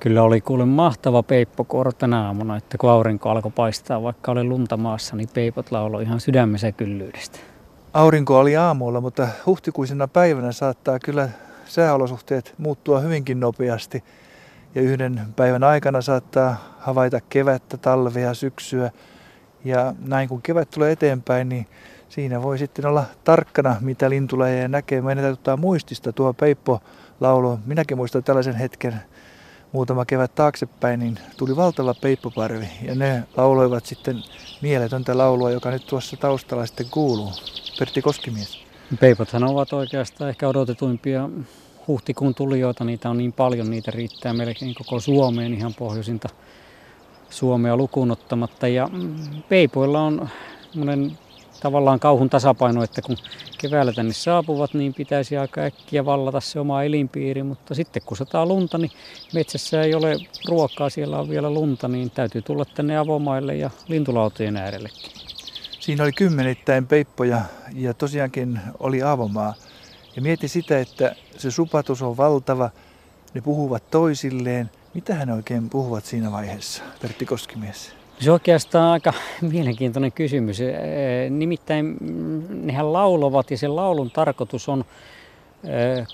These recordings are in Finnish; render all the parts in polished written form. Kyllä oli kuule mahtava peippokuoro tänä aamuna, että kun aurinko alkoi paistaa, vaikka oli lunta maassa, niin peipot lauloi ihan sydämensä kyllyydestä. Aurinko oli aamulla, mutta huhtikuisena päivänä saattaa kyllä sääolosuhteet muuttua hyvinkin nopeasti. Ja yhden päivän aikana saattaa havaita kevättä, talvea, syksyä. Ja näin kun kevät tulee eteenpäin, niin siinä voi sitten olla tarkkana, mitä lintulajeja näkee. Meidän täytyy ottaa muistista tuo peippolaulu. Minäkin muistan tällaisen hetken muutama kevät taaksepäin, niin tuli valtava peippoparvi. Ja ne lauloivat sitten mieletöntä laulua, joka nyt tuossa taustalla sitten kuuluu. Pertti Koskimies. Peipothan ovat oikeastaan ehkä odotetuimpia huhtikuun tulijoita. Niitä on niin paljon, niitä riittää melkein koko Suomeen, ihan pohjoisinta Suomea lukuun ottamatta. Ja peipoilla on tavallaan kauhun tasapaino, että kun keväällä tänne saapuvat, niin pitäisi aika äkkiä vallata se oma elinpiiri, mutta sitten kun sataa lunta, niin metsässä ei ole ruokaa, siellä on vielä lunta, niin täytyy tulla tänne avomaille ja lintulautojen äärellekin. Siinä oli kymmenittäin peippoja ja tosiaankin oli avomaa. Ja mieti sitä, että se supatus on valtava, ne puhuvat toisilleen. Mitähän ne oikein puhuvat siinä vaiheessa, Pertti Koskimies? Se on oikeastaan aika mielenkiintoinen kysymys. Nimittäin nehän laulovat ja sen laulun tarkoitus on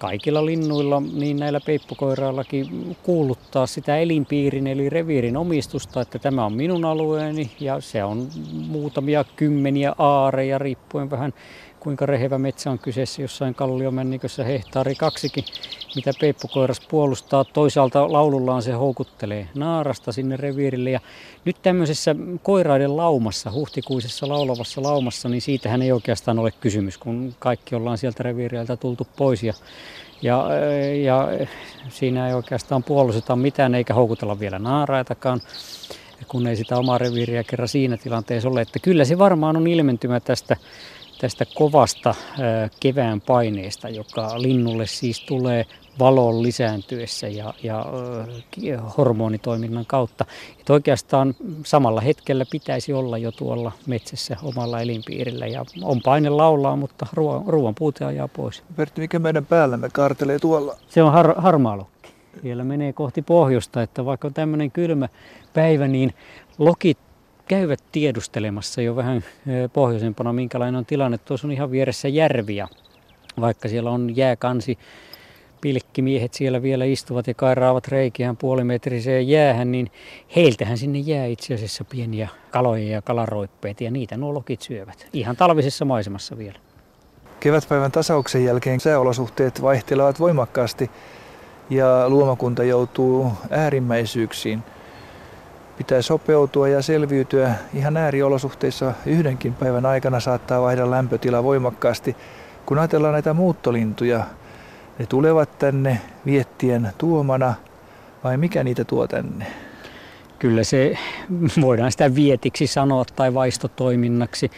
kaikilla linnuilla, niin näillä peippokoiraillakin, kuuluttaa sitä elinpiirin eli reviirin omistusta, että tämä on minun alueeni ja se on muutamia kymmeniä aareja riippuen vähän kuinka rehevä metsä on kyseessä, jossain kalliomännikössä hehtaari 2, mitä peippokoiras puolustaa. Toisaalta laulullaan se houkuttelee naarasta sinne reviirille. Ja nyt tämmöisessä koiraiden laumassa, huhtikuisessa laulavassa laumassa, niin siitähän ei oikeastaan ole kysymys, kun kaikki ollaan sieltä reviiriltä tultu pois. Ja siinä ei oikeastaan puolusteta mitään eikä houkutella vielä naaraitakaan, kun ei sitä omaa reviiriä kerran siinä tilanteessa ole. Että kyllä se varmaan on ilmentymä tästä kovasta kevään paineesta, joka linnulle siis tulee valon lisääntyessä ja hormonitoiminnan kautta. Että oikeastaan samalla hetkellä pitäisi olla jo tuolla metsässä omalla elinpiirillä ja on paine laulaa, mutta ruoan puute ajaa pois. Pertti, mikä meidän päällämme kaartelee tuolla? Se on harmaalokki. Vielä menee kohti pohjoista, että vaikka on tämmöinen kylmä päivä, niin lokit käyvät tiedustelemassa jo vähän pohjoisempana, minkälainen on tilanne. Tuossa on ihan vieressä järviä, vaikka siellä on jääkansi. Pilkkimiehet siellä vielä istuvat ja kairaavat reikiään puolimetriseen jäähän, niin heiltähän sinne jää itse asiassa pieniä kaloja ja kalaroippeita, ja niitä nuo lokit syövät. Ihan talvisessa maisemassa vielä. Kevätpäivän tasauksen jälkeen sääolosuhteet vaihtelevat voimakkaasti, ja luomakunta joutuu äärimmäisyyksiin. Pitää sopeutua ja selviytyä ihan ääriolosuhteissa. Yhdenkin päivän aikana saattaa vaihda lämpötila voimakkaasti. Kun ajatellaan näitä muuttolintuja, ne tulevat tänne viettien tuomana, vai mikä niitä tuo tänne? Kyllä se voidaan sitä vietiksi sanoa tai vaistotoiminnaksi.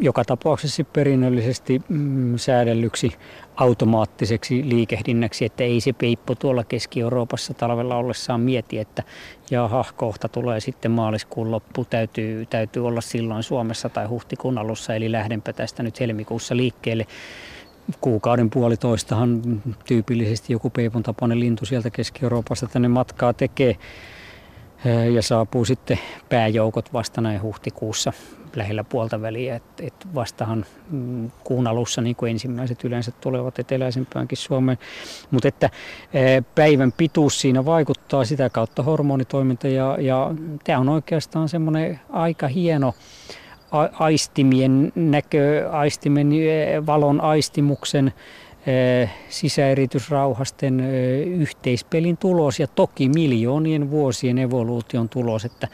Joka tapauksessa perinnöllisesti säädellyksi automaattiseksi liikehdinnäksi, että ei se peippo tuolla Keski-Euroopassa talvella ollessaan mieti, että jaha, kohta tulee sitten maaliskuun loppu, täytyy olla silloin Suomessa tai huhtikuun alussa, eli lähdenpä tästä nyt helmikuussa liikkeelle. Kuukauden puolitoistahan tyypillisesti joku peipon tapainen lintu sieltä Keski-Euroopasta tänne matkaa tekee. Ja saapuu sitten pääjoukot vasta näin huhtikuussa lähellä puolta väliä. Et vastahan kuun alussa niin kuin ensimmäiset yleensä tulevat eteläisempäänkin Suomeen. Mutta että päivän pituus siinä vaikuttaa, sitä kautta hormonitoiminta. Ja tämä on oikeastaan semmoinen aika hieno aistimien näkö, valon aistimuksen, sisäeritysrauhasten yhteispelin tulos ja toki miljoonien vuosien evoluution tulos, että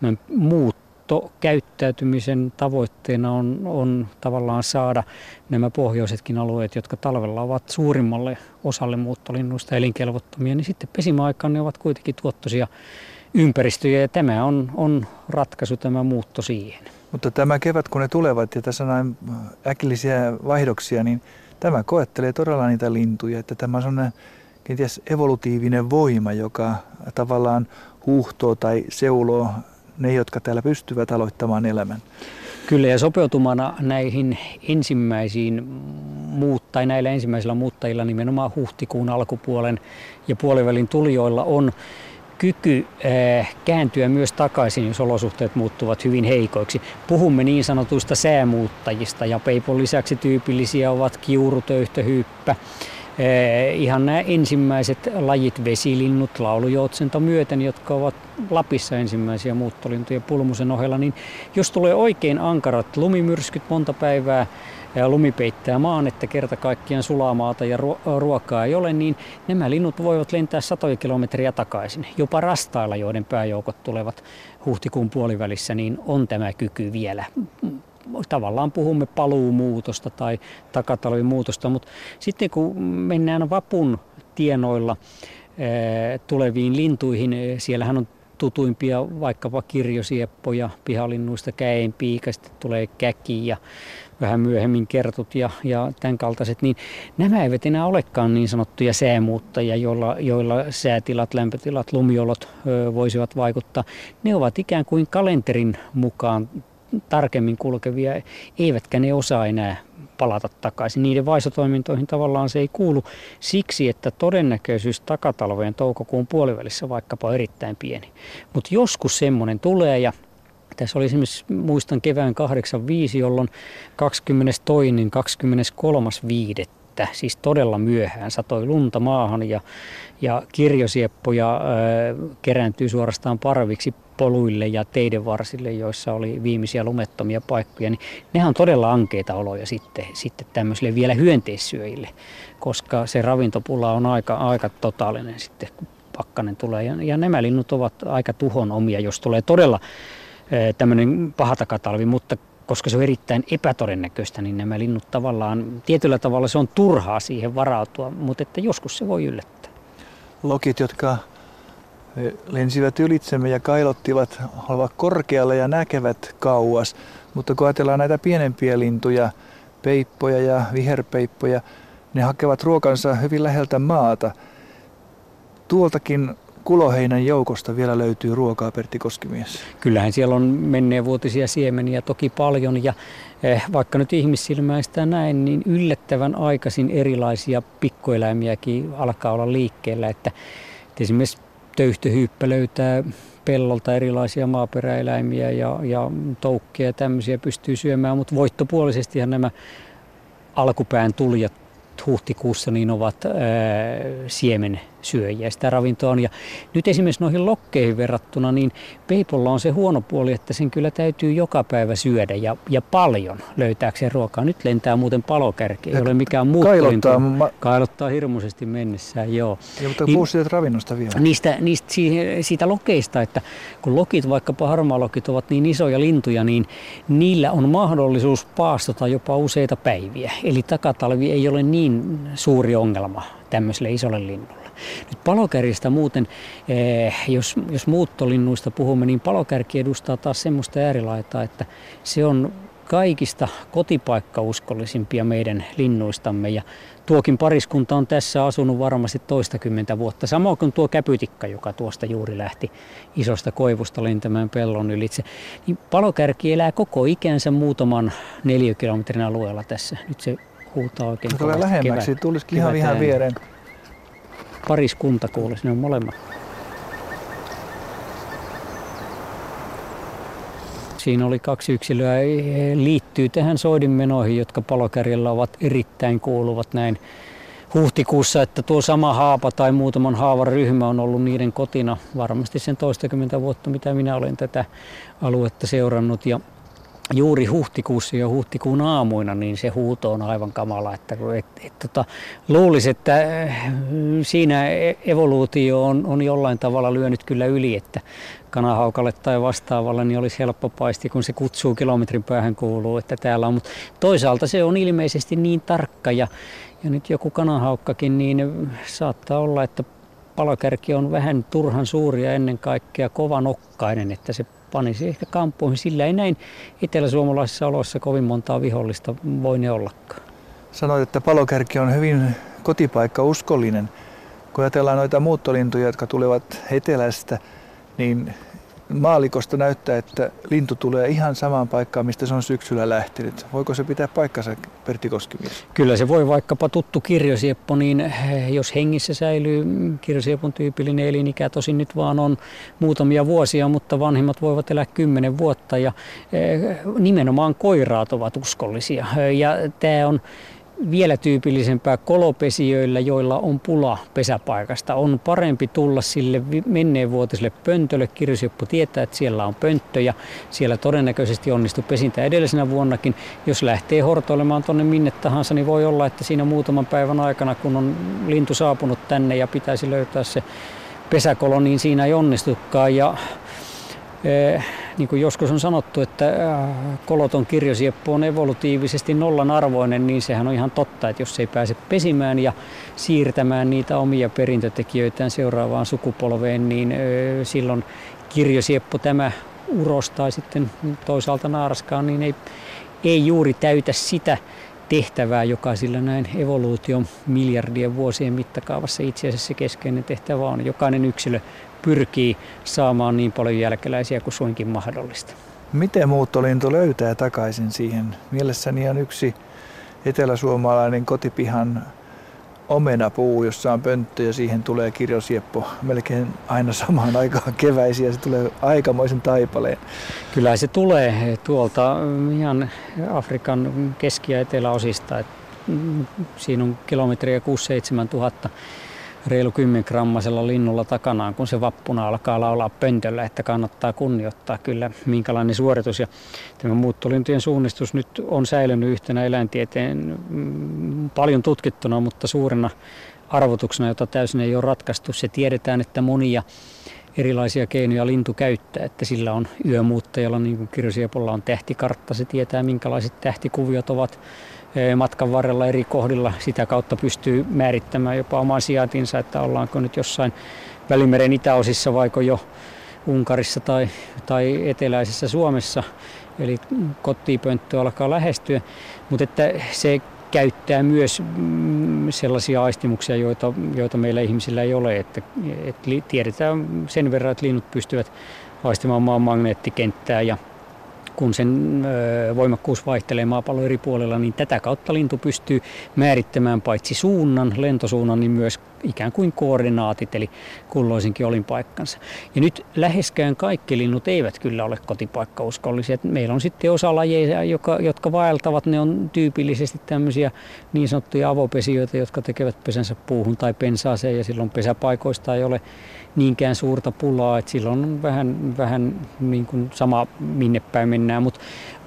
tämän muuttokäyttäytymisen tavoitteena on tavallaan saada nämä pohjoisetkin alueet, jotka talvella ovat suurimmalle osalle muuttolinnuista elinkelvottomia, niin sitten pesimäaikaan ne ovat kuitenkin tuottoisia ympäristöjä ja tämä on ratkaisu, tämä muutto siihen. Mutta tämä kevät, kun ne tulevat ja tässä on näin äkillisiä vaihdoksia, niin tämä koettelee todella niitä lintuja, että tämä on sellainen kenties evolutiivinen voima, joka tavallaan huuhtoo tai seuloo ne, jotka täällä pystyvät aloittamaan elämän. Kyllä, ja sopeutumana näihin ensimmäisiin näillä ensimmäisillä muuttajilla nimenomaan huhtikuun alkupuolen ja puolivälin tulijoilla on kyky kääntyä myös takaisin, jos olosuhteet muuttuvat hyvin heikoiksi. Puhumme niin sanotuista säämuuttajista, ja peipon lisäksi tyypillisiä ovat kiurutöyhtöhyyppä. Ihan nämä ensimmäiset lajit, vesilinnut, laulujoutsenta myöten, jotka ovat Lapissa ensimmäisiä muuttolintuja pulmusen ohella, niin jos tulee oikein ankarat lumimyrskyt monta päivää, ja lumi peittää maan, että kerta kaikkiaan sulamaata ja ruokaa ei ole, niin nämä linnut voivat lentää satoja kilometriä takaisin. Jopa rastailla, joiden pääjoukot tulevat huhtikuun puolivälissä, niin on tämä kyky vielä. Tavallaan puhumme paluumuutosta tai takatalvimuutosta, mutta sitten kun mennään vapun tienoilla tuleviin lintuihin, siellähän on tutuimpia vaikkapa kirjosieppoja, pihalinnuista käenpiika, sitten tulee käki ja vähän myöhemmin kertut ja tämän kaltaiset, niin nämä eivät enää olekaan niin sanottuja säämuuttajia, joilla säätilat, lämpötilat, lumiolot voisivat vaikuttaa. Ne ovat ikään kuin kalenterin mukaan tarkemmin kulkevia, eivätkä ne osaa enää palata takaisin. Niiden vaistotoimintoihin tavallaan se ei kuulu siksi, että todennäköisyys takatalveen toukokuun puolivälissä vaikkapa on erittäin pieni. Mutta joskus semmoinen tulee, ja tässä oli esimerkiksi, muistan kevään 85, jolloin 22.–23.5. siis todella myöhään satoi lunta maahan ja kirjosieppoja kerääntyi suorastaan parviksi poluille ja teiden varsille, joissa oli viimeisiä lumettomia paikkoja, niin nehän on todella ankeita oloja sitten tämmöisille vielä hyönteissyöjille, koska se ravintopula on aika totaalinen sitten, kun pakkanen tulee. Ja nämä linnut ovat aika tuhon omia, jos tulee todella tämmöinen paha takatalvi, mutta koska se on erittäin epätodennäköistä, niin nämä linnut tavallaan, tietyllä tavalla se on turhaa siihen varautua, mutta että joskus se voi yllättää. Lokit, jotka lensivät ylitsemme ja kailottivat, ovat korkealla ja näkevät kauas, mutta kun ajatellaan näitä pienempiä lintuja, peippoja ja viherpeippoja, ne hakevat ruokansa hyvin läheltä maata. Tuoltakin kuloheinän joukosta vielä löytyy ruokaa, Pertti Koskimies. Kyllähän siellä on menneenvuotisia siemeniä toki paljon, ja vaikka nyt ihmissilmään sitä näin, niin yllättävän aikaisin erilaisia pikkueläimiäkin alkaa olla liikkeellä. Että esimerkiksi töyhtöhyyppä löytää pellolta erilaisia maaperäeläimiä ja toukkia ja tämmöisiä pystyy syömään, mutta voittopuolisestihan nämä alkupään tulijat huhtikuussa niin ovat siemensyöjiä, sitä ravintoa on. Ja nyt esimerkiksi noihin lokkeihin verrattuna, niin peipolla on se huono puoli, että sen kyllä täytyy joka päivä syödä ja paljon löytääkseen ruokaa. Nyt lentää muuten palokärki, ei ole mikään muuttolintu. Kailottaa hirmuisesti mennessään, joo. Ja, mutta puhuisit ravinnosta vielä. Siitä lokeista, että kun lokit, vaikkapa harmaalokit, ovat niin isoja lintuja, niin niillä on mahdollisuus paastota jopa useita päiviä. Eli takatalvi ei ole niin suuri ongelma tämmöiselle isolle linnulle. Nyt palokärjistä muuten, jos muuttolinnuista puhumme, niin palokärki edustaa taas semmoista äärilaitaa, että se on kaikista kotipaikkauskollisimpia meidän linnuistamme, ja tuokin pariskunta on tässä asunut varmasti toistakymmentä vuotta. Samoin kuin tuo käpytikka, joka tuosta juuri lähti isosta koivusta lentämään pellon ylitse. Niin palokärki elää koko ikänsä muutaman 4 kilometrin alueella tässä. Nyt se huutaa oikein kovasti lähemmäksi, kevät. Tulisikin ihan vihan viereen. Pariskunta kuulisi, ne on molemmat. Siinä oli 2 yksilöä, liittyy tähän soidinmenoihin, jotka palokärjellä ovat erittäin kuuluvat näin huhtikuussa, että tuo sama haapa tai muutaman haavan ryhmä on ollut niiden kotina varmasti sen toistakymmentä vuotta, mitä minä olen tätä aluetta seurannut. Ja juuri huhtikuussa ja huhtikuun aamuina niin se huuto on aivan kamala, että luulisi, että siinä evoluutio on jollain tavalla lyönyt kyllä yli, että kanahaukalle tai vastaavalle niin olisi helppo paisti, kun se kutsuu kilometrin päähän, kuuluu, että täällä on. Mutta toisaalta se on ilmeisesti niin tarkka, ja nyt joku kanahaukkakin, niin saattaa olla, että palokärki on vähän turhan suuri ja ennen kaikkea kovanokkainen, että se panisi ehkä kamppuihin. Sillä ei näin eteläsuomalaisissa oloissa kovin montaa vihollista voi ne ollakaan. Sanoit, että palokärki on hyvin kotipaikkauskollinen. Kun ajatellaan noita muuttolintuja, jotka tulevat etelästä, niin Maallikosta näyttää, että lintu tulee ihan samaan paikkaan, mistä se on syksyllä lähtenyt. Voiko se pitää paikkansa, Pertti Koskimies? Kyllä se voi, vaikkapa tuttu kirjosieppo, niin jos hengissä säilyy, kirjosiepon tyypillinen elinikä tosin nyt vaan on muutamia vuosia, mutta vanhimmat voivat elää 10 vuotta ja nimenomaan koiraat ovat uskollisia. Ja tämä on vielä tyypillisempää kolopesijöillä, joilla on pula pesäpaikasta. On parempi tulla sille menneenvuotiselle pöntölle. Kirjosieppo tietää, että siellä on pönttöjä. Siellä todennäköisesti onnistui pesintä edellisenä vuonnakin. Jos lähtee hortoilemaan tuonne minne tahansa, niin voi olla, että siinä muutaman päivän aikana, kun on lintu saapunut tänne ja pitäisi löytää se pesäkolo, niin siinä ei onnistukaan. Ja niin kuin joskus on sanottu, että koloton kirjosieppo on evolutiivisesti nollan arvoinen, niin sehän on ihan totta, että jos ei pääse pesimään ja siirtämään niitä omia perintötekijöitään seuraavaan sukupolveen, niin silloin kirjosieppo, tämä uros tai sitten toisaalta naaraskaan, niin ei juuri täytä sitä tehtävää, joka sillä näin evoluution miljardien vuosien mittakaavassa itse asiassa se keskeinen tehtävä on. Jokainen yksilö pyrkii saamaan niin paljon jälkeläisiä kuin suinkin mahdollista. Miten muuttolintu löytää takaisin siihen? Mielessäni on yksi eteläsuomalainen kotipihan omenapuu, jossa on pönttö ja siihen tulee kirjosieppo. Melkein aina samaan aikaan keväisiä se tulee aikamoisen taipaleen. Kyllä se tulee tuolta ihan Afrikan keski- ja eteläosista. Siinä on kilometriä 6-7 000. Reilu 10-grammasella linnulla takanaan, kun se vappuna alkaa laulaa pöntöllä, että kannattaa kunnioittaa kyllä minkälainen suoritus. Ja tämä muuttolintujen suunnistus nyt on säilynyt yhtenä eläintieteen paljon tutkittuna, mutta suurena arvotuksena, jota täysin ei ole ratkaistu. Se tiedetään, että monia erilaisia keinoja lintu käyttää, että sillä on yömuuttajalla, niin kuin kirjosiepolla on tähtikartta, se tietää minkälaiset tähtikuviot ovat matkan varrella eri kohdilla. Sitä kautta pystyy määrittämään jopa oman sijaitinsa, että ollaanko nyt jossain Välimeren itäosissa vaiko jo Unkarissa tai eteläisessä Suomessa. Eli kotipönttö alkaa lähestyä, mutta että se käyttää myös sellaisia aistimuksia, joita meillä ihmisillä ei ole. Että tiedetään sen verran, että linnut pystyvät aistimaan maan magneettikenttää ja kun sen voimakkuus vaihtelee maapallon eri puolella, niin tätä kautta lintu pystyy määrittämään paitsi suunnan, lentosuunnan, niin myös ikään kuin koordinaatit, eli kulloisenkin olinpaikkansa. Ja nyt läheskään kaikki linnut eivät kyllä ole kotipaikkauskollisia. Meillä on sitten osa lajeja, jotka vaeltavat. Ne on tyypillisesti tämmöisiä niin sanottuja avopesijöitä, jotka tekevät pesänsä puuhun tai pensaaseen, ja silloin pesäpaikoista ei ole niinkään suurta pulaa, että silloin on vähän niin kuin sama minne päin mennään. Mutta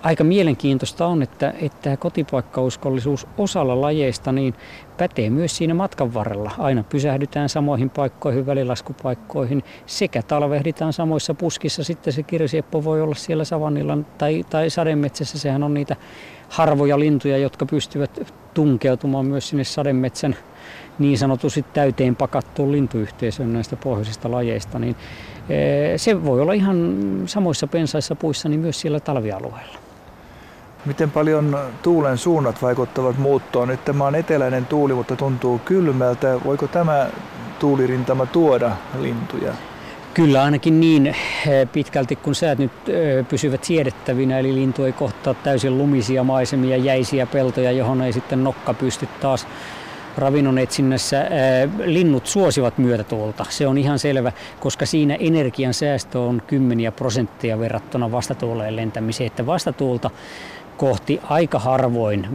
aika mielenkiintoista on, että kotipaikkauskollisuus osalla lajeista niin pätee myös siinä matkan varrella. Aina pysähdytään samoihin paikkoihin, välilaskupaikkoihin sekä talvehditaan samoissa puskissa. Sitten se kirjosieppo voi olla siellä savannilla tai sademetsässä. Sehän on niitä harvoja lintuja, jotka pystyvät tunkeutumaan myös sinne sademetsän niin sanotusti täyteen pakattuun lintuyhteisöön näistä pohjoisista lajeista. Niin se voi olla ihan samoissa pensaissa puissa niin myös siellä talvialueella. Miten paljon tuulen suunnat vaikuttavat muuttoon? Nyt tämä on eteläinen tuuli, mutta tuntuu kylmältä. Voiko tämä tuulirintama tuoda lintuja? Kyllä ainakin niin pitkälti, kun säät nyt pysyvät siedettävinä, eli lintu ei kohtaa täysin lumisia maisemia, jäisiä peltoja, johon ei sitten nokka pysty taas ravinnon etsinnässä. Linnut suosivat myötätuulta, se on ihan selvä, koska siinä energian säästö on 10% verrattuna vastatuuleen lentämiseen, että vastatuulta kohti aika harvoin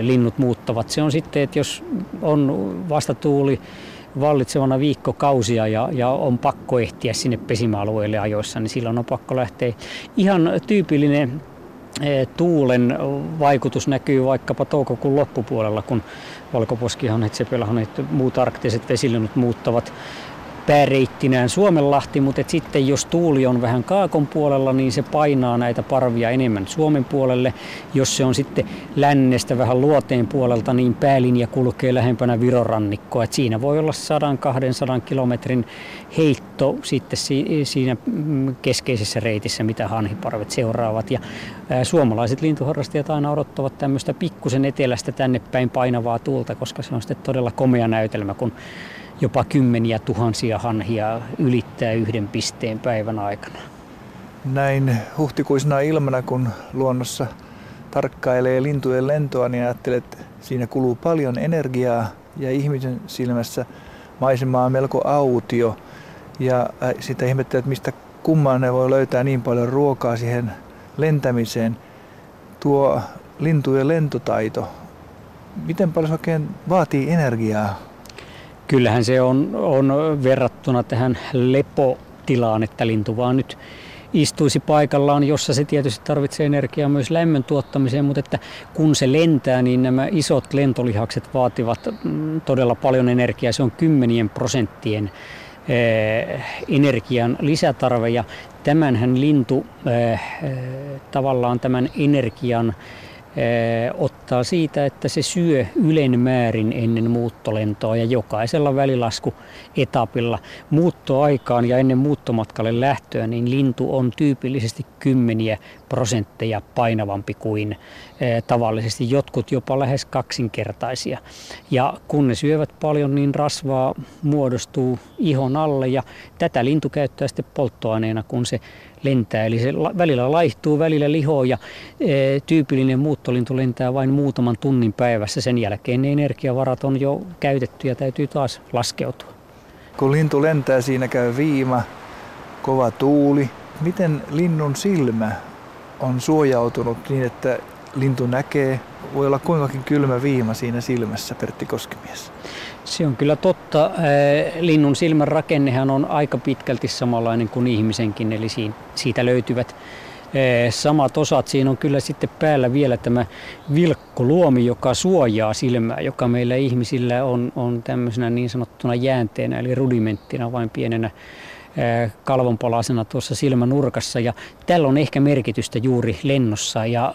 linnut muuttavat. Se on sitten, että jos on vastatuuli vallitsevana viikkokausia ja on pakko ehtiä sinne pesimäalueelle ajoissa, niin silloin on pakko lähteä. Ihan tyypillinen tuulen vaikutus näkyy vaikkapa toukokuun loppupuolella, kun valkoposkihanhet, sepelhanhet, muut arktiset vesilinnut muuttavat pääreittinään Suomenlahti, mutta sitten jos tuuli on vähän kaakon puolella, niin se painaa näitä parvia enemmän Suomen puolelle. Jos se on sitten lännestä vähän luoteen puolelta, niin päälinja kulkee lähempänä Virorannikkoa. Et siinä voi olla 100-200 kilometrin heitto sitten siinä keskeisessä reitissä, mitä hanhiparvet seuraavat. Ja suomalaiset lintuharrastajat aina odottavat tämmöistä pikkusen etelästä tänne päin painavaa tuulta, koska se on sitten todella komea näytelmä, kun jopa kymmeniä tuhansia hanhia ylittää yhden pisteen päivän aikana. Näin huhtikuisena ilmana, kun luonnossa tarkkailee lintujen lentoa, niin ajattelee, että siinä kuluu paljon energiaa ja ihmisen silmässä maisema on melko autio. Ja sitä ihmettelee, että mistä kummaan ne voi löytää niin paljon ruokaa siihen lentämiseen. Tuo lintujen lentotaito, miten paljon se oikein vaatii energiaa? Kyllähän se on verrattuna tähän lepotilaan, että lintu vaan nyt istuisi paikallaan, jossa se tietysti tarvitsee energiaa myös lämmön tuottamiseen, mutta että kun se lentää, niin nämä isot lentolihakset vaativat todella paljon energiaa. Se on 10% energian lisätarve, ja tämänhän lintu tavallaan tämän energian ottaa siitä, että se syö ylenmäärin ennen muuttolentoa ja jokaisella välilaskuetapilla muuttoaikaan ja ennen muuttomatkalle lähtöä, niin lintu on tyypillisesti 10% painavampi kuin tavallisesti, jotkut jopa lähes kaksinkertaisia. Ja kun ne syövät paljon, niin rasvaa muodostuu ihon alle ja tätä lintu käyttää sitten polttoaineena, kun se lentää. Eli se välillä laihtuu, välillä lihoo ja tyypillinen muuttolintu lentää vain muutaman tunnin päivässä. Sen jälkeen ne energiavarat on jo käytetty ja täytyy taas laskeutua. Kun lintu lentää, siinä käy viima, kova tuuli. Miten linnun silmä on suojautunut niin, että lintu näkee? Voi olla kuinkakin kylmä viima siinä silmässä, Pertti Koskimies. Se on kyllä totta. Linnun silmän rakennehan on aika pitkälti samanlainen kuin ihmisenkin, eli siitä löytyvät samat osat. Siinä on kyllä sitten päällä vielä tämä vilkkoluomi, joka suojaa silmää, joka meillä ihmisillä on tämmöisenä niin sanottuna jäänteenä, eli rudimenttina, vain pienenä kalvonpalasena tuossa silmänurkassa, ja tällä on ehkä merkitystä juuri lennossa. Ja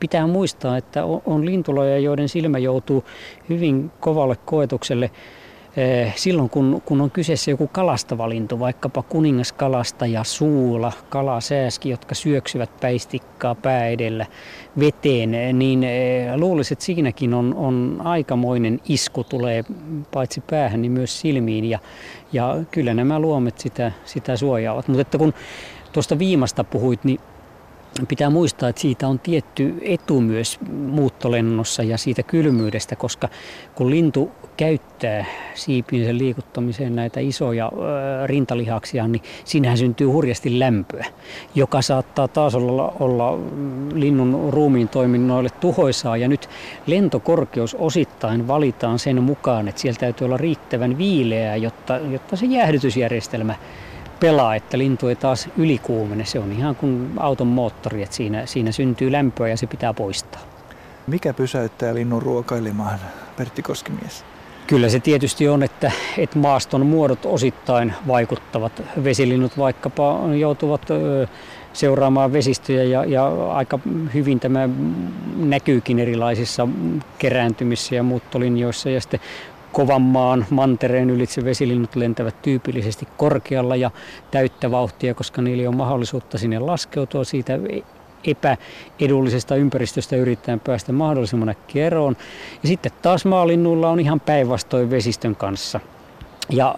pitää muistaa, että on lintuloja, joiden silmä joutuu hyvin kovalle koetukselle silloin, kun on kyseessä joku kalastava lintu, vaikkapa kuningaskalastaja, suula, kalasääski, jotka syöksyvät päistikkaa pää edellä veteen, niin luuliset siinäkin on aikamoinen isku, tulee paitsi päähän, niin myös silmiin, ja kyllä nämä luomet sitä suojaavat. Mutta että kun tuosta viimasta puhuit, niin pitää muistaa, että siitä on tietty etu myös muuttolennossa ja siitä kylmyydestä, koska kun lintu käyttää siipiensä liikuttamiseen näitä isoja rintalihaksia, niin siinähän syntyy hurjasti lämpöä, joka saattaa taas olla linnun ruumiin toiminnoille tuhoisaa. Ja nyt lentokorkeus osittain valitaan sen mukaan, että siellä täytyy olla riittävän viileää, jotta se jäähdytysjärjestelmä pelaa, että lintu ei taas ylikuumene. Se on ihan kuin auton moottori, että siinä syntyy lämpöä ja se pitää poistaa. Mikä pysäyttää linnun ruokailemaan, Pertti Koskimies? Kyllä se tietysti on, että maaston muodot osittain vaikuttavat. Vesilinnut vaikkapa joutuvat seuraamaan vesistöjä ja aika hyvin tämä näkyykin erilaisissa kerääntymisissä ja muuttolinjoissa. Ja sitten kovan maan mantereen ylitse vesilinnut lentävät tyypillisesti korkealla ja täyttä vauhtia, koska niillä on mahdollisuutta sinne laskeutua. Siitä epäedullisesta ympäristöstä yritetään päästä mahdollisimman äkkiä eroon. Ja sitten taas maalinnulla on ihan päinvastoin vesistön kanssa.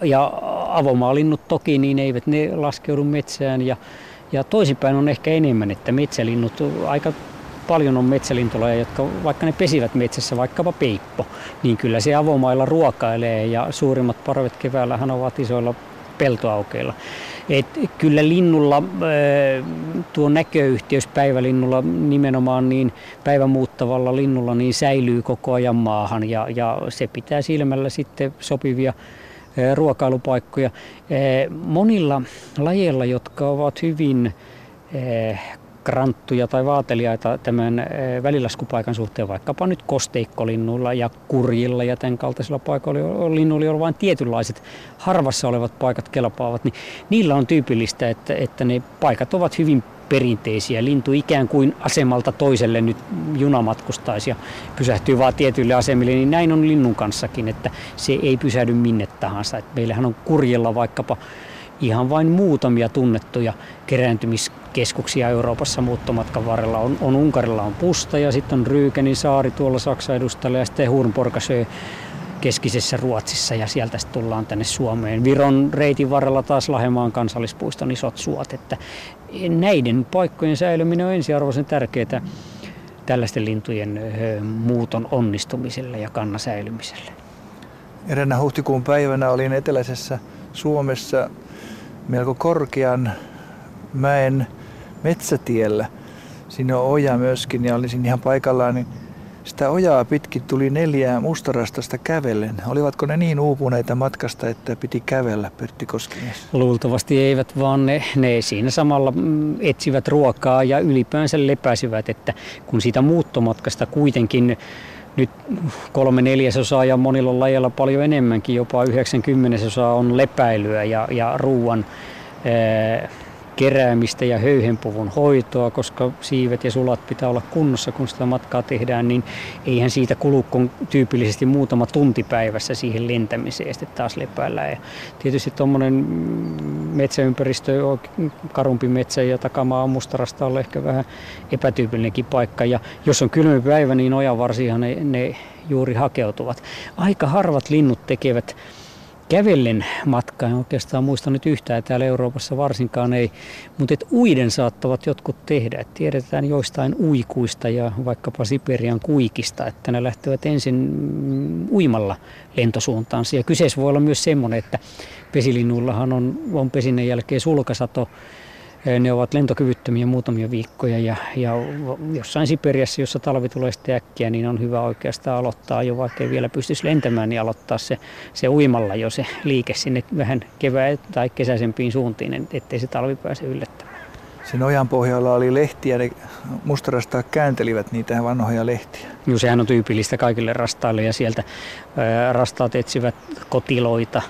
Ja avomaalinnut toki, niin eivät ne laskeudu metsään. Ja toisinpäin on ehkä enemmän, että metsälinnut aika paljon on metsälintulaja, jotka vaikka ne pesivät metsässä, vaikkapa peippo, niin kyllä se avomailla ruokailee, ja suurimmat parvet keväällähän ovat isoilla peltoaukeilla. Kyllä linnulla tuo näköyhteys päivälinnulla nimenomaan, niin päivämuuttavalla linnulla niin säilyy koko ajan maahan, ja se pitää silmällä sitten sopivia ruokailupaikkoja. Monilla lajeilla, jotka ovat hyvin kranttuja tai vaateliaita tämän välilaskupaikan suhteen, vaikkapa nyt kosteikkolinnuilla ja kurjilla ja tämän kaltaisilla paikoilla linnuilla, joilla vain tietynlaiset harvassa olevat paikat kelpaavat, niin niillä on tyypillistä, että ne paikat ovat hyvin perinteisiä. Lintu ikään kuin asemalta toiselle nyt junamatkustaisi ja pysähtyy vaan tietyille asemille, niin näin on linnun kanssakin, että se ei pysähdy minne tahansa. Meillähän on kurjilla vaikkapa ihan vain muutamia tunnettuja kerääntymiskeskuksia Euroopassa muuttomatkan varrella. Unkarilla on Pusta, ja sitten on Ryykenin saari tuolla Saksan edustalla, ja sitten Hornborgasjö keskisessä Ruotsissa ja sieltä sitten tullaan tänne Suomeen. Viron reitin varrella taas Lahemaan kansallispuiston isot suot. Että näiden paikkojen säilyminen on ensiarvoisen tärkeää tällaisten lintujen muuton onnistumiselle ja kannan säilymiselle. Eräänä huhtikuun päivänä olin eteläisessä Suomessa melko korkean mäen metsätiellä. Siinä on oja myöskin ja olisin ihan paikallaan, niin sitä ojaa pitkin tuli 4 mustarastasta kävellen. Olivatko ne niin uupuneita matkasta, että piti kävellä, Pertti Koskimies? Luultavasti eivät, vaan ne siinä samalla etsivät ruokaa ja ylipäänsä lepäsivät, että kun siitä muuttomatkasta kuitenkin nyt 3/4 ja monilla lajeilla paljon enemmänkin, jopa 90% on lepäilyä ja ruuan keräämistä ja höyhenpuvun hoitoa, koska siivet ja sulat pitää olla kunnossa, kun sitä matkaa tehdään, niin eihän siitä kulu kuin tyypillisesti muutama tunti päivässä siihen lentämiseen ja sitten taas lepäillään. Ja tietysti tuommoinen metsäympäristö, karumpi metsä ja takamaa on mustarasta on ehkä vähän epätyypillinenkin paikka. Ja jos on kylmä päivä, niin ojanvarsiinhan ne juuri hakeutuvat. Aika harvat linnut tekevät kävellen matkaa, en oikeastaan muista nyt yhtään, täällä Euroopassa varsinkaan ei, mutta uiden saattavat jotkut tehdä. Et tiedetään joistain uikuista ja vaikkapa Siperian kuikista, että ne lähtevät ensin uimalla lentosuuntaansa. Ja kyseessä voi olla myös semmoinen, että pesilinnuillahan on pesinnän jälkeen sulkasato. Ne ovat lentokyvyttömiä muutamia viikkoja ja jossain Siperiassa, jossa talvi tulee sitten äkkiä, niin on hyvä oikeastaan aloittaa jo, vaikka ei vielä pystyisi lentämään, niin aloittaa se uimalla jo se liike sinne vähän kevään tai kesäisempiin suuntiin, ettei se talvi pääse yllättämään. Sen ojan pohjalla oli lehtiä, ne mustarastat kääntelivät niitä vanhoja lehtiä. Joo, sehän on tyypillistä kaikille rastaille ja sieltä rastaat etsivät kotiloita,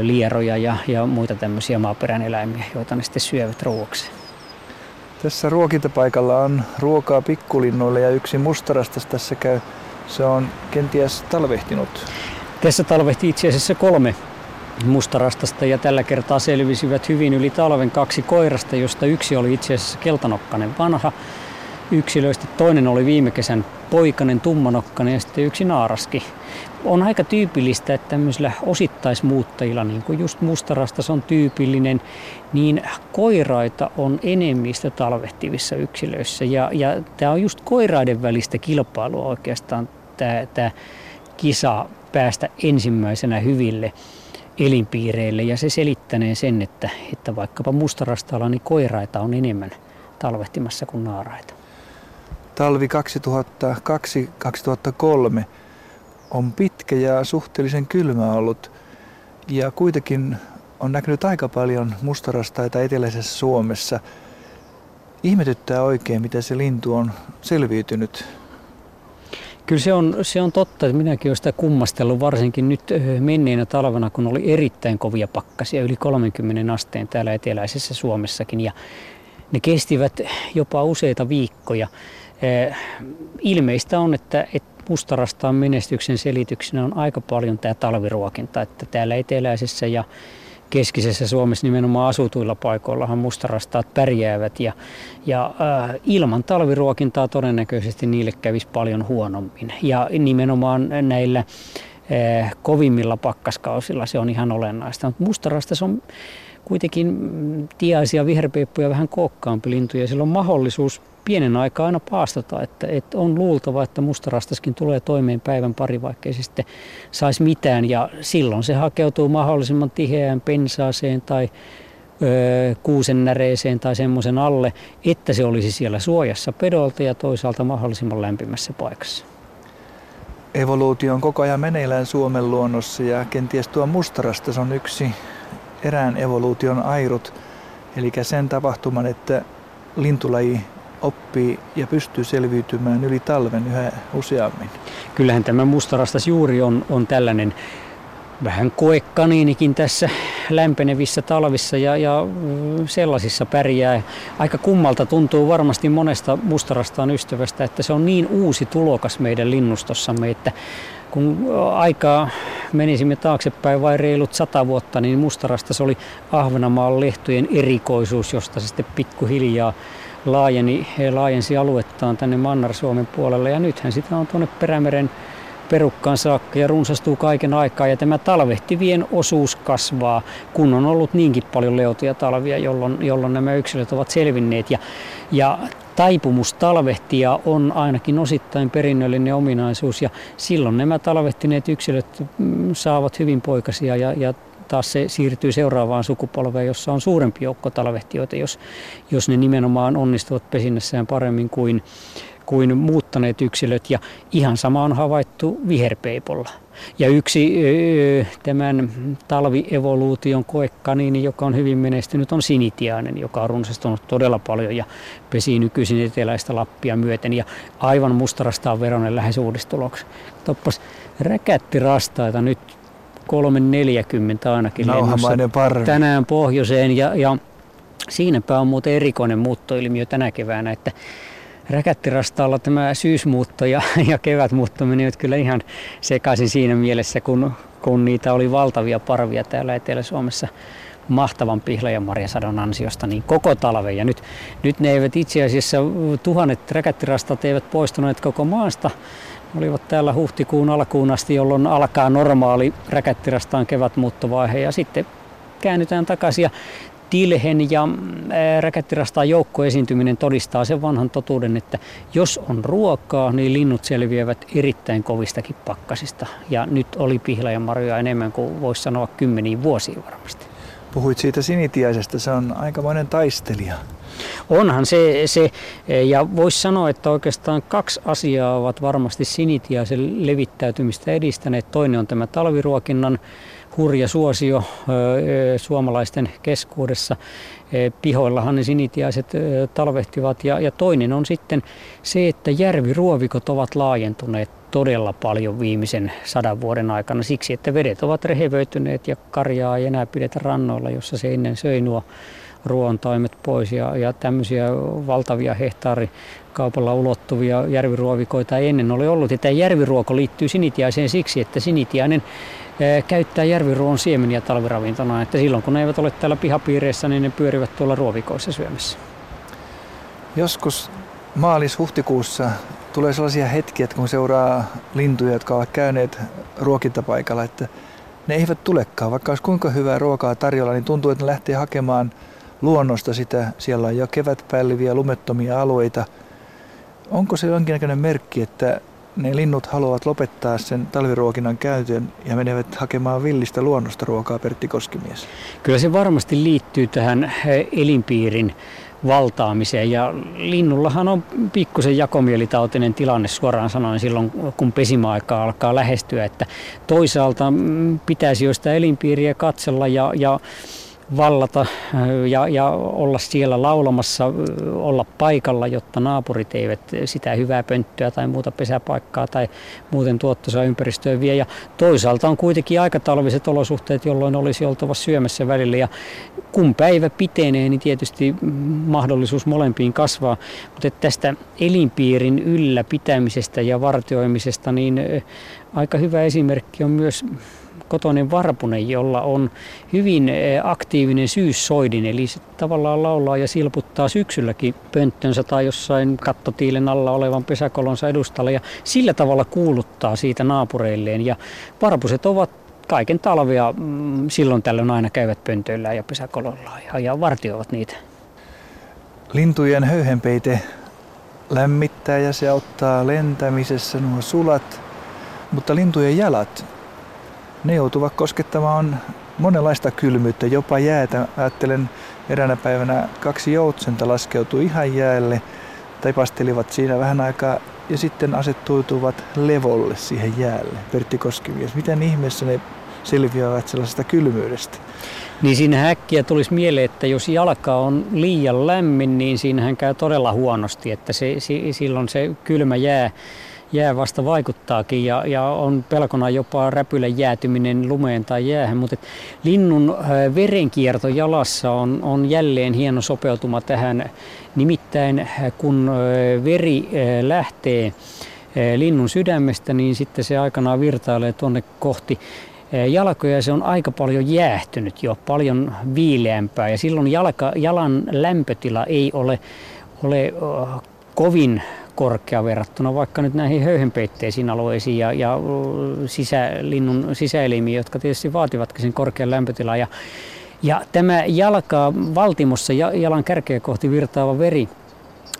lieroja ja muita tämmöisiä maaperän eläimiä, joita ne sitten syövät ruoaksi. Tässä ruokintapaikalla on ruokaa pikkulinnoille ja yksi mustarastas tässä käy. Se on kenties talvehtinut. Tässä talvehti itse asiassa 3 mustarastasta ja tällä kertaa selvisivät hyvin yli talven 2 koirasta, josta yksi oli itse asiassa keltanokkainen vanha yksilöistä, toinen oli viime kesän poikainen, tummanokkainen ja sitten yksi naaraskin. On aika tyypillistä, että tämmöisillä osittaismuuttajilla, niin kuin just mustarastas on tyypillinen, niin koiraita on enemmistö talvehtivissa yksilöissä. Ja tämä on just koiraiden välistä kilpailua oikeastaan tämä kisa päästä ensimmäisenä hyville elinpiireille. Ja se selittäneen sen, että vaikkapa mustarastaalla niin koiraita on enemmän talvehtimassa kuin naaraita. Talvi 2002-2003. On pitkä ja suhteellisen kylmä ollut ja kuitenkin on näkynyt aika paljon mustarastaita eteläisessä Suomessa. Ihmetyttää oikein, miten se lintu on selviytynyt. Kyllä se on totta, että minäkin olen sitä kummastellut varsinkin nyt menneenä talvena, kun oli erittäin kovia pakkasia, yli 30 asteen täällä eteläisessä Suomessakin ja ne kestivät jopa useita viikkoja. Ilmeistä on, että mustarastaan menestyksen selityksenä on aika paljon tämä talviruokinta, että täällä eteläisessä ja keskisessä Suomessa nimenomaan asutuilla paikoillahan mustarastaat pärjäävät ja ilman talviruokintaa todennäköisesti niille kävisi paljon huonommin ja nimenomaan näillä kovimmilla pakkaskausilla se on ihan olennaista, mutta mustarastas on kuitenkin tiaisia viherpeippuja vähän kookkaampi lintu ja sillä on mahdollisuus pienen aikaa aina paastota, että on luultava, että mustarastaskin tulee toimeen päivän pari, vaikkei se sitten saisi mitään. Ja silloin se hakeutuu mahdollisimman tiheään pensaaseen tai kuusennäreeseen tai semmoisen alle, että se olisi siellä suojassa pedolta ja toisaalta mahdollisimman lämpimässä paikassa. Evoluutio on koko ajan meneillään Suomen luonnossa ja kenties tuo mustarastas on yksi erään evoluution airut, eli sen tapahtuman, että lintulaji oppii ja pystyy selviytymään yli talven yhä useammin. Kyllähän tämä mustarastas juuri on tällainen vähän koekaniinikin tässä lämpenevissä talvissa ja sellaisissa pärjää. Aika kummalta tuntuu varmasti monesta mustarastaan ystävästä, että se on niin uusi tulokas meidän linnustossamme, että kun aikaa menisimme taaksepäin vai reilut 100 vuotta, niin mustarastas oli Ahvenanmaan lehtojen erikoisuus, josta se sitten pikkuhiljaa laajensi aluettaan tänne Manner-Suomen puolelle ja nythän sitä on tuonne Perämeren perukkaan saakka ja runsastuu kaiken aikaa. Ja tämä talvehtivien osuus kasvaa, kun on ollut niinkin paljon leutoja talvia, jolloin nämä yksilöt ovat selvinneet. Ja taipumus talvehtia on ainakin osittain perinnöllinen ominaisuus, ja silloin nämä talvehtineet yksilöt saavat hyvin poikasia ja taas se siirtyy seuraavaan sukupolveen, jossa on suurempi joukko talvehtijoita, jos ne nimenomaan onnistuvat pesinnässään paremmin kuin muuttaneet yksilöt. Ja ihan sama on havaittu viherpeipolla. Ja yksi tämän talvievoluution koekaniini, joka on hyvin menestynyt, on sinitiainen, joka on runsastunut todella paljon ja pesii nykyisin eteläistä Lappia myöten. Ja aivan mustarastaan veronen lähes uudistuloksi. Toppas räkättirastaita nyt 340 ainakin tänään pohjoiseen. Ja siinäpä on muuten erikoinen muuttoilmiö tänä keväänä, että räkättirastaalla tämä syysmuutto ja kevätmuutto menivät kyllä ihan sekaisin siinä mielessä, kun niitä oli valtavia parvia täällä Etelä-Suomessa mahtavan pihlajanmarjasadon ansiosta niin koko talven. Ja nyt ne eivät itse asiassa, tuhannet räkättirastat eivät poistuneet koko maasta. Olivat täällä huhtikuun alkuun asti, jolloin alkaa normaali räkättirastaan kevätmuuttovaihe, ja sitten käännytään takaisin. Ja tilhen ja räkättirastaan joukkoesiintyminen todistaa sen vanhan totuuden, että jos on ruokaa, niin linnut selviävät erittäin kovistakin pakkasista. Ja nyt oli pihlajanmarjoja enemmän kuin voisi sanoa kymmeniin vuosiin varmasti. Puhuit siitä sinitiäisestä, se on aikamoinen taistelija. Onhan se ja voisi sanoa, että oikeastaan kaksi asiaa ovat varmasti sinitiäisen levittäytymistä edistäneet. Toinen on tämä talviruokinnan hurja suosio suomalaisten keskuudessa. Pihoillahan ne sinitiäiset talvehtivat. Ja toinen on sitten se, että järviruovikot ovat laajentuneet todella paljon viimeisen 100 vuoden aikana siksi, että vedet ovat rehevöityneet ja karjaa ei enää pidetä rannoilla, jossa se ennen söi nuo ruoantaimet pois. Ja tämmöisiä valtavia hehtaarikaupalla ulottuvia järviruovikoita ei ennen ole ollut. Ja tämä järviruoko liittyy sinitiäiseen siksi, että sinitiäinen käyttää järviruoan siemeniä talviravintona. Että silloin kun ne eivät ole täällä pihapiireissä, niin ne pyörivät tuolla ruovikoissa syömässä. Joskus maalis-huhtikuussa tulee sellaisia hetkiä, että kun seuraa lintuja, jotka ovat käyneet ruokintapaikalla, että ne eivät tulekaan. Vaikka olisi kuinka hyvää ruokaa tarjolla, niin tuntuu, että ne lähtee hakemaan luonnosta sitä. Siellä on jo kevätpälviä, lumettomia alueita. Onko se jonkinnäköinen merkki, että ne linnut haluavat lopettaa sen talviruokinnan käytön ja menevät hakemaan villistä luonnosta ruokaa, Pertti Koskimies? Kyllä se varmasti liittyy tähän elinpiirin valtaamiseen, ja linnullahan on pikkusen jakomielitautinen tilanne suoraan sanoen silloin, kun pesimäaika alkaa lähestyä, että toisaalta pitäisi jo sitä elinpiiriä katsella ja vallata ja olla siellä laulamassa, olla paikalla, jotta naapurit eivät sitä hyvää pönttöä tai muuta pesäpaikkaa tai muuten tuottoisaa ympäristöä vie. Ja toisaalta on kuitenkin aikatalviset olosuhteet, jolloin olisi oltava syömässä välillä. Ja kun päivä pitenee, niin tietysti mahdollisuus molempiin kasvaa. Mutta tästä elinpiirin ylläpitämisestä ja vartioimisesta, niin aika hyvä esimerkki on myös kotoinen varpunen, jolla on hyvin aktiivinen syyssoidin, eli se tavallaan laulaa ja silputtaa syksylläkin pönttönsä tai jossain kattotiilen alla olevan pesäkolonsa edustalla ja sillä tavalla kuuluttaa siitä naapureilleen. Ja varpuset ovat kaiken talvea silloin tällöin aina käyvät pöntöillään ja pesäkolollaan ja vartioivat niitä. Lintujen höyhenpeite lämmittää ja se auttaa lentämisessä, nuo sulat, mutta lintujen jalat, ne joutuvat koskettamaan monenlaista kylmyyttä, jopa jäätä. Ajattelen, eräänä päivänä 2 joutsenta laskeutui ihan jäälle, taipastelivat siinä vähän aikaa ja sitten asettuivat levolle siihen jäälle. Pertti Koskimies, miten ihmeessä ne selviävät sellaisesta kylmyydestä? Niin siinä äkkiä tulisi mieleen, että jos jalka on liian lämmin, niin siinähän käy todella huonosti, että silloin se kylmä jää vasta vaikuttaakin ja on pelkona jopa räpylän jäätyminen lumeen tai jäähän, mutta linnun verenkierto jalassa on jälleen hieno sopeutuma tähän. Nimittäin kun veri lähtee linnun sydämestä, niin sitten se aikanaan virtailee tuonne kohti jalkoja, se on aika paljon jäähtynyt jo, paljon viileämpää, ja silloin jalan lämpötila ei ole kovin korkea verrattuna vaikka nyt näihin höyhenpeitteisiin alueisiin ja linnun sisäelimiin, jotka tietysti vaativatkin sen korkean lämpötilan. Ja tämä valtimossa jalan kärkeä kohti virtaava veri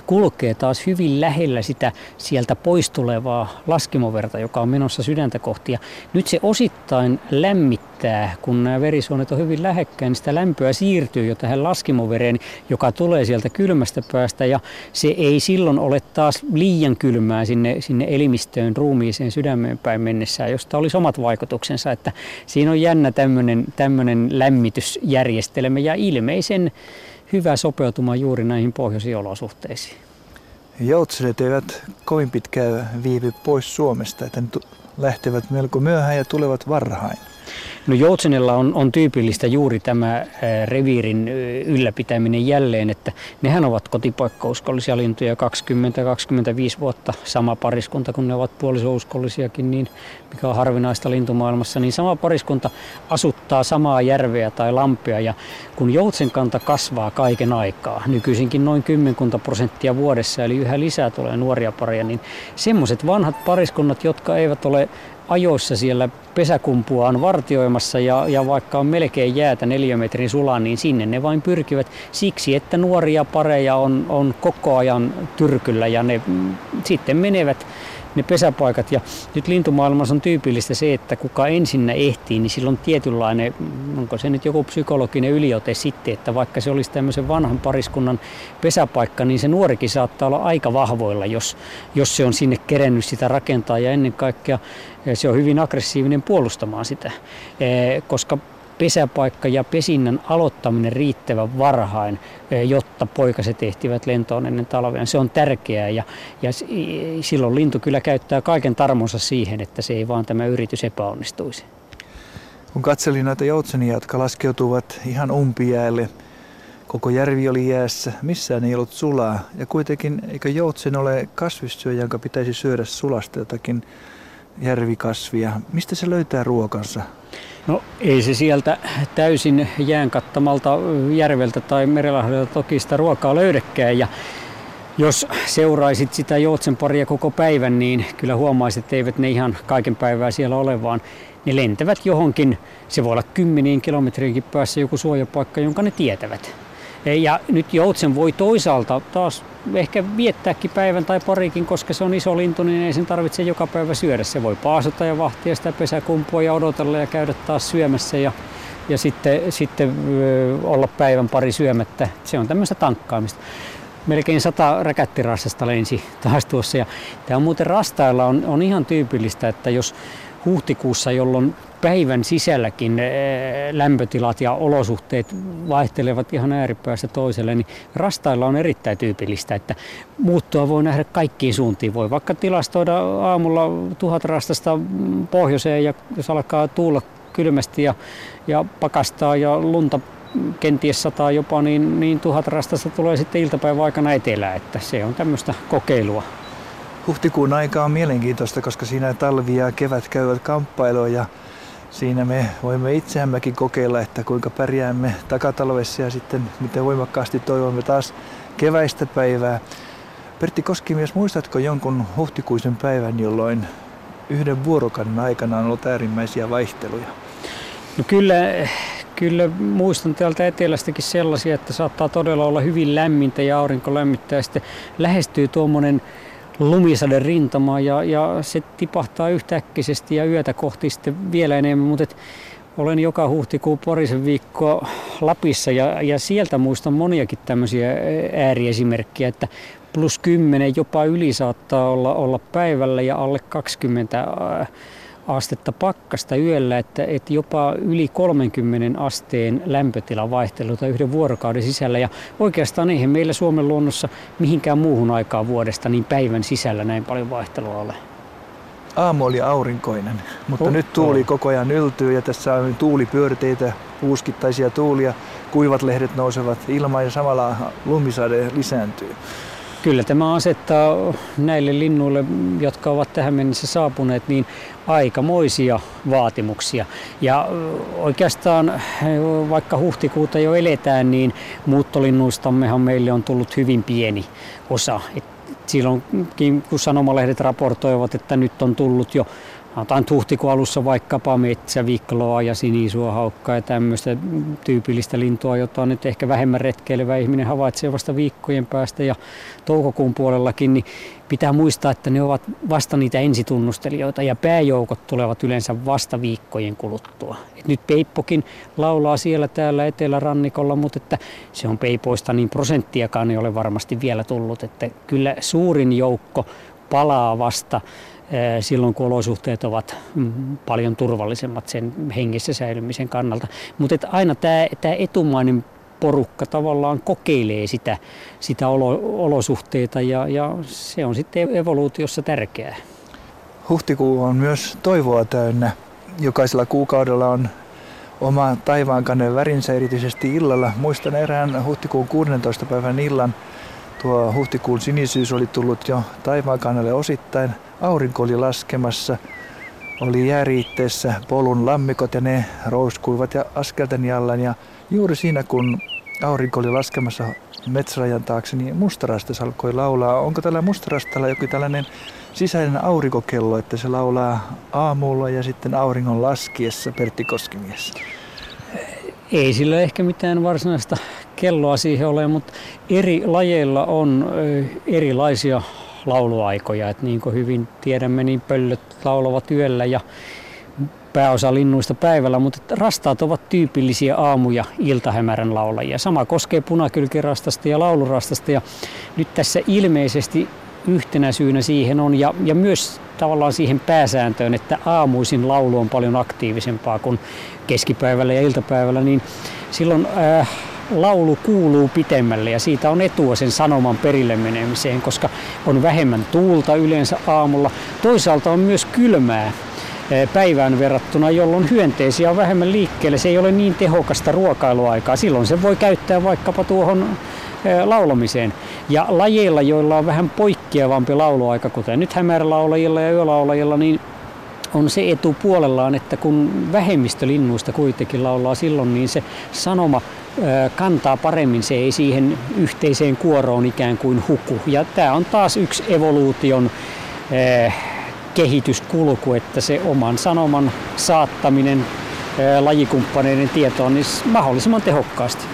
kulkee taas hyvin lähellä sitä sieltä pois tulevaa laskimoverta, joka on menossa sydäntä kohti. Ja nyt se osittain lämmittää, kun nämä verisuonet on hyvin lähekkäin, niin sitä lämpöä siirtyy jo tähän laskimovereen, joka tulee sieltä kylmästä päästä. Ja se ei silloin ole taas liian kylmää sinne elimistöön, ruumiiseen, sydämeen päin mennessään, josta olisi omat vaikutuksensa. Että siinä on jännä tämmöinen lämmitysjärjestelmä ja ilmeisen hyvä sopeutuma juuri näihin pohjoisiin olosuhteisiin. Joutsenet eivät kovin pitkään viivy pois Suomesta, että ne lähtevät melko myöhään ja tulevat varhain. No, joutsenella on tyypillistä juuri tämä reviirin ylläpitäminen jälleen, että nehän ovat kotipaikka-uskollisia lintuja 20-25 vuotta, sama pariskunta kun ne ovat puoliso-uskollisiakin, niin, mikä on harvinaista lintumaailmassa, niin sama pariskunta asuttaa samaa järveä tai lampea ja kun joutsenkanta kasvaa kaiken aikaa, nykyisinkin noin 10% vuodessa, eli yhä lisää tulee nuoria pareja, niin semmoiset vanhat pariskunnat, jotka eivät ole ajoissa siellä pesäkumpuaan vartioimassa ja vaikka on melkein jäätä 4 metrin sulan, niin sinne ne vain pyrkivät siksi, että nuoria pareja on koko ajan tyrkyllä ja ne sitten menevät ne pesäpaikat. Ja nyt lintumaailmassa on tyypillistä se, että kuka ensinnä ehtii, niin silloin tietynlainen, onko se nyt joku psykologinen yliote sitten, että vaikka se olisi tämmöisen vanhan pariskunnan pesäpaikka, niin se nuorikin saattaa olla aika vahvoilla, jos se on sinne kerennyt sitä rakentaa ja ennen kaikkea se on hyvin aggressiivinen puolustamaan sitä, koska pesäpaikka ja pesinnän aloittaminen riittävän varhain, jotta poikaset ehtivät lentoon ennen talvea. Se on tärkeää ja silloin lintu kyllä käyttää kaiken tarmonsa siihen, että se ei vaan tämä yritys epäonnistuisi. Kun katselin näitä joutsenia, jotka laskeutuvat ihan umpijäälle, koko järvi oli jäässä, missään ei ollut sulaa. Ja kuitenkin eikö joutsen ole kasvissyöjä, jonka pitäisi syödä sulasta jotakin järvikasvia. Mistä se löytää ruokansa? No, ei se sieltä täysin jään kattamalta järveltä tai merelahdelta toki sitä ruokaa löydäkään. Ja jos seuraisit sitä joutsenparia koko päivän, niin kyllä huomaisit, että eivät ne ihan kaiken päivää siellä ole, vaan ne lentävät johonkin. Se voi olla 10 kilometriinkin päässä joku suojapaikka, jonka ne tietävät. Ja nyt joutsen voi toisaalta taas ehkä viettääkin päivän tai parikin, koska se on iso lintu, niin ei sen tarvitse joka päivä syödä. Se voi paasota ja vahtia sitä pesäkumpua ja odotella ja käydä taas syömässä ja sitten olla päivän pari syömättä. Se on tämmöistä tankkaamista. Melkein 100 räkättirassasta lensi taas tuossa. Ja tämä muuten rastailla on ihan tyypillistä, että jos huhtikuussa, jolloin päivän sisälläkin lämpötilat ja olosuhteet vaihtelevat ihan ääripäästä toiselle, niin rastailla on erittäin tyypillistä, että muuttua voi nähdä kaikkiin suuntiin. Voi vaikka tilastoida aamulla 1000 rastasta pohjoiseen ja jos alkaa tuulla kylmästi ja pakastaa ja lunta kenties sataa jopa, niin 1000 rastasta tulee sitten iltapäivän aikana etelään, että se on tämmöistä kokeilua. Huhtikuun aika on mielenkiintoista, koska siinä talvi ja kevät käyvät kamppailua ja siinä me voimme itseämmekin kokeilla, että kuinka pärjäämme takatalvessa ja sitten miten voimakkaasti toivomme taas keväistä päivää. Pertti Koskimies, muistatko jonkun huhtikuisen päivän, jolloin yhden vuorokauden aikana on ollut äärimmäisiä vaihteluja? No kyllä muistan täältä etelästäkin sellaisia, että saattaa todella olla hyvin lämmintä ja aurinko lämmittää ja sitten lähestyy tuommoinen lumisade rintama ja se tipahtaa yhtäkkisesti ja yötä kohti sitten vielä enemmän, mutta olen joka huhtikuun parisen viikkoa Lapissa ja sieltä muistan moniakin tämmöisiä ääriesimerkkejä, että +10 jopa yli saattaa olla päivällä ja alle 20 astetta pakkasta yöllä, että jopa yli 30 asteen lämpötilavaihteluita yhden vuorokauden sisällä. Ja oikeastaan eihän meillä Suomen luonnossa mihinkään muuhun aikaan vuodesta niin päivän sisällä näin paljon vaihtelua ole. Aamu oli aurinkoinen, mutta nyt tuuli koko ajan yltyy ja tässä on tuulipyörteitä, huuskittaisia tuulia, kuivat lehdet nousevat ilmaan ja samalla lumisade lisääntyy. Kyllä tämä asettaa näille linnuille, jotka ovat tähän mennessä saapuneet, niin aikamoisia vaatimuksia. Ja oikeastaan vaikka huhtikuuta jo eletään, niin muuttolinnuistammehan meille on tullut hyvin pieni osa. silloinkin, kun sanomalehdet raportoivat, että nyt on tullut jo huhtikuun alussa vaikkapa metsävikloa ja sinisuohaukkaa ja tämmöistä tyypillistä lintua, jota nyt ehkä vähemmän retkeilevä ihminen havaitsee vasta viikkojen päästä ja toukokuun puolellakin, niin pitää muistaa, että ne ovat vasta niitä ensitunnustelijoita ja pääjoukot tulevat yleensä vasta viikkojen kuluttua. Et nyt peippokin laulaa siellä täällä etelärannikolla, mutta että se on peipoista, niin prosenttiakaan ei ole varmasti vielä tullut. Että kyllä suurin joukko palaa vasta silloin, kun olosuhteet ovat paljon turvallisemmat sen hengissä säilymisen kannalta. Mutta aina tämä etumainen porukka tavallaan kokeilee sitä olosuhteita ja se on sitten evoluutiossa tärkeää. Huhtikuu on myös toivoa täynnä. Jokaisella kuukaudella on oma taivaankannen värinsä, erityisesti illalla. Muistan erään huhtikuun 16. päivän illan. Tuo huhtikuun sinisyys oli tullut jo taivaankannalle osittain. Aurinko oli laskemassa, oli jääriitteessä polun lammikot ja ne rouskuivat ja askelteni allaan. Ja juuri siinä, kun aurinko oli laskemassa metsärajan taakse, niin mustarastas alkoi laulaa. Onko tällä mustarastalla joku tällainen sisäinen aurinkokello, että se laulaa aamulla ja sitten auringon laskiessa, Pertti Koskimies? Ei sillä ehkä mitään varsinaista kelloa siihen ole, mutta eri lajeilla on erilaisia lauluaikoja. Et niin kuin hyvin tiedämme, niin pöllöt laulavat yöllä ja pääosa linnuista päivällä, mutta rastaat ovat tyypillisiä aamu- ja iltahämärän laulajia. Sama koskee punakylkirastasta ja laulurastasta. Ja nyt tässä ilmeisesti yhtenä syynä siihen on ja myös tavallaan siihen pääsääntöön, että aamuisin laulu on paljon aktiivisempaa kuin keskipäivällä ja iltapäivällä, niin silloin laulu kuuluu pitemmälle ja siitä on etua sen sanoman perille menemiseen, koska on vähemmän tuulta yleensä aamulla. Toisaalta on myös kylmää päivään verrattuna, jolloin hyönteisiä on vähemmän liikkeelle. Se ei ole niin tehokasta ruokailuaikaa. Silloin se voi käyttää vaikkapa tuohon laulamiseen. Ja lajeilla, joilla on vähän poikkeavampi lauluaika, kuten nyt hämärälaulajilla ja yölaulajilla, niin on se etu puolellaan, että kun vähemmistö linnuista kuitenkin laulaa silloin, niin se sanoma kantaa paremmin, se ei siihen yhteiseen kuoroon ikään kuin huku. Ja tämä on taas yksi evoluution kehityskulku, että se oman sanoman saattaminen lajikumppaneiden tietoon niin mahdollisimman tehokkaasti.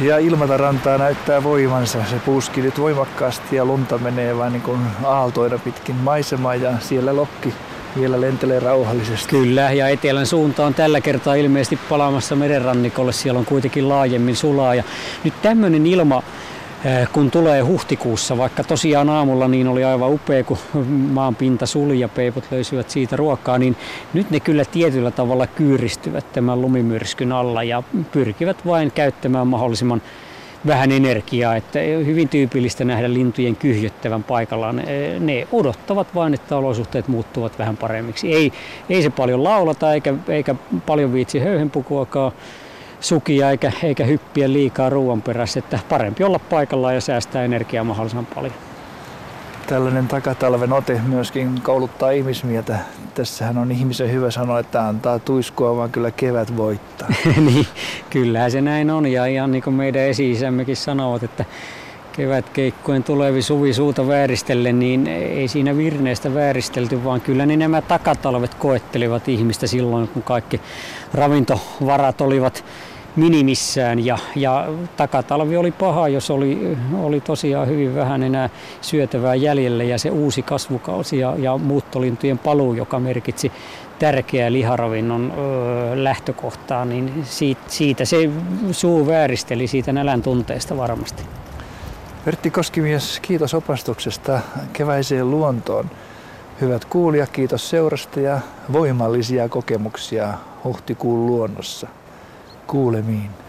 Ja ilmatarantaa näyttää voimansa. Se puuski nyt voimakkaasti ja lunta menee vain niin kuin aaltoina pitkin maisemaa ja siellä lokki vielä lentelee rauhallisesti. Kyllä, ja etelän suunta on tällä kertaa ilmeisesti palaamassa merenrannikolle. Siellä on kuitenkin laajemmin sulaa. Ja nyt tämmöinen ilma, kun tulee huhtikuussa, vaikka tosiaan aamulla niin oli aivan upea, kun maan pinta suli ja peipot löysivät siitä ruokaa, niin nyt ne kyllä tietyllä tavalla kyyristyvät tämän lumimyrskyn alla ja pyrkivät vain käyttämään mahdollisimman vähän energiaa, että hyvin tyypillistä nähdä lintujen kyhjöttävän paikallaan. Ne odottavat vain, että olosuhteet muuttuvat vähän paremmiksi. Ei se paljon laulata eikä paljon viitsi höyhenpukuakaan sukia eikä hyppiä liikaa ruoan perässä, että parempi olla paikallaan ja säästää energiaa mahdollisimman paljon. Tällainen takatalven ote myöskin kouluttaa ihmismieltä. Tässähän on ihmisen hyvä sanoa, että antaa tuiskua, vaan kyllä kevät voittaa. Niin, kyllähän se näin on. Ja ihan niin kuin meidän esi-isämmekin sanovat, että kevätkeikkojen tulevi suvi suuta vääristelle, niin ei siinä virneestä vääristelty, vaan kyllä niin nämä takatalvet koettelivat ihmistä silloin, kun kaikki ravintovarat olivat minimissään ja takatalvi oli paha, jos oli tosiaan hyvin vähän enää syötävää jäljellä ja se uusi kasvukausi ja muuttolintujen paluu, joka merkitsi tärkeää liharavinnon lähtökohtaa, niin siitä se suu vääristeli siitä nälän tunteesta varmasti. Pertti Koskimies, kiitos opastuksesta keväiseen luontoon. Hyvät kuulijat, kiitos seurasta ja voimallisia kokemuksia huhtikuun luonnossa. Kuulemiin.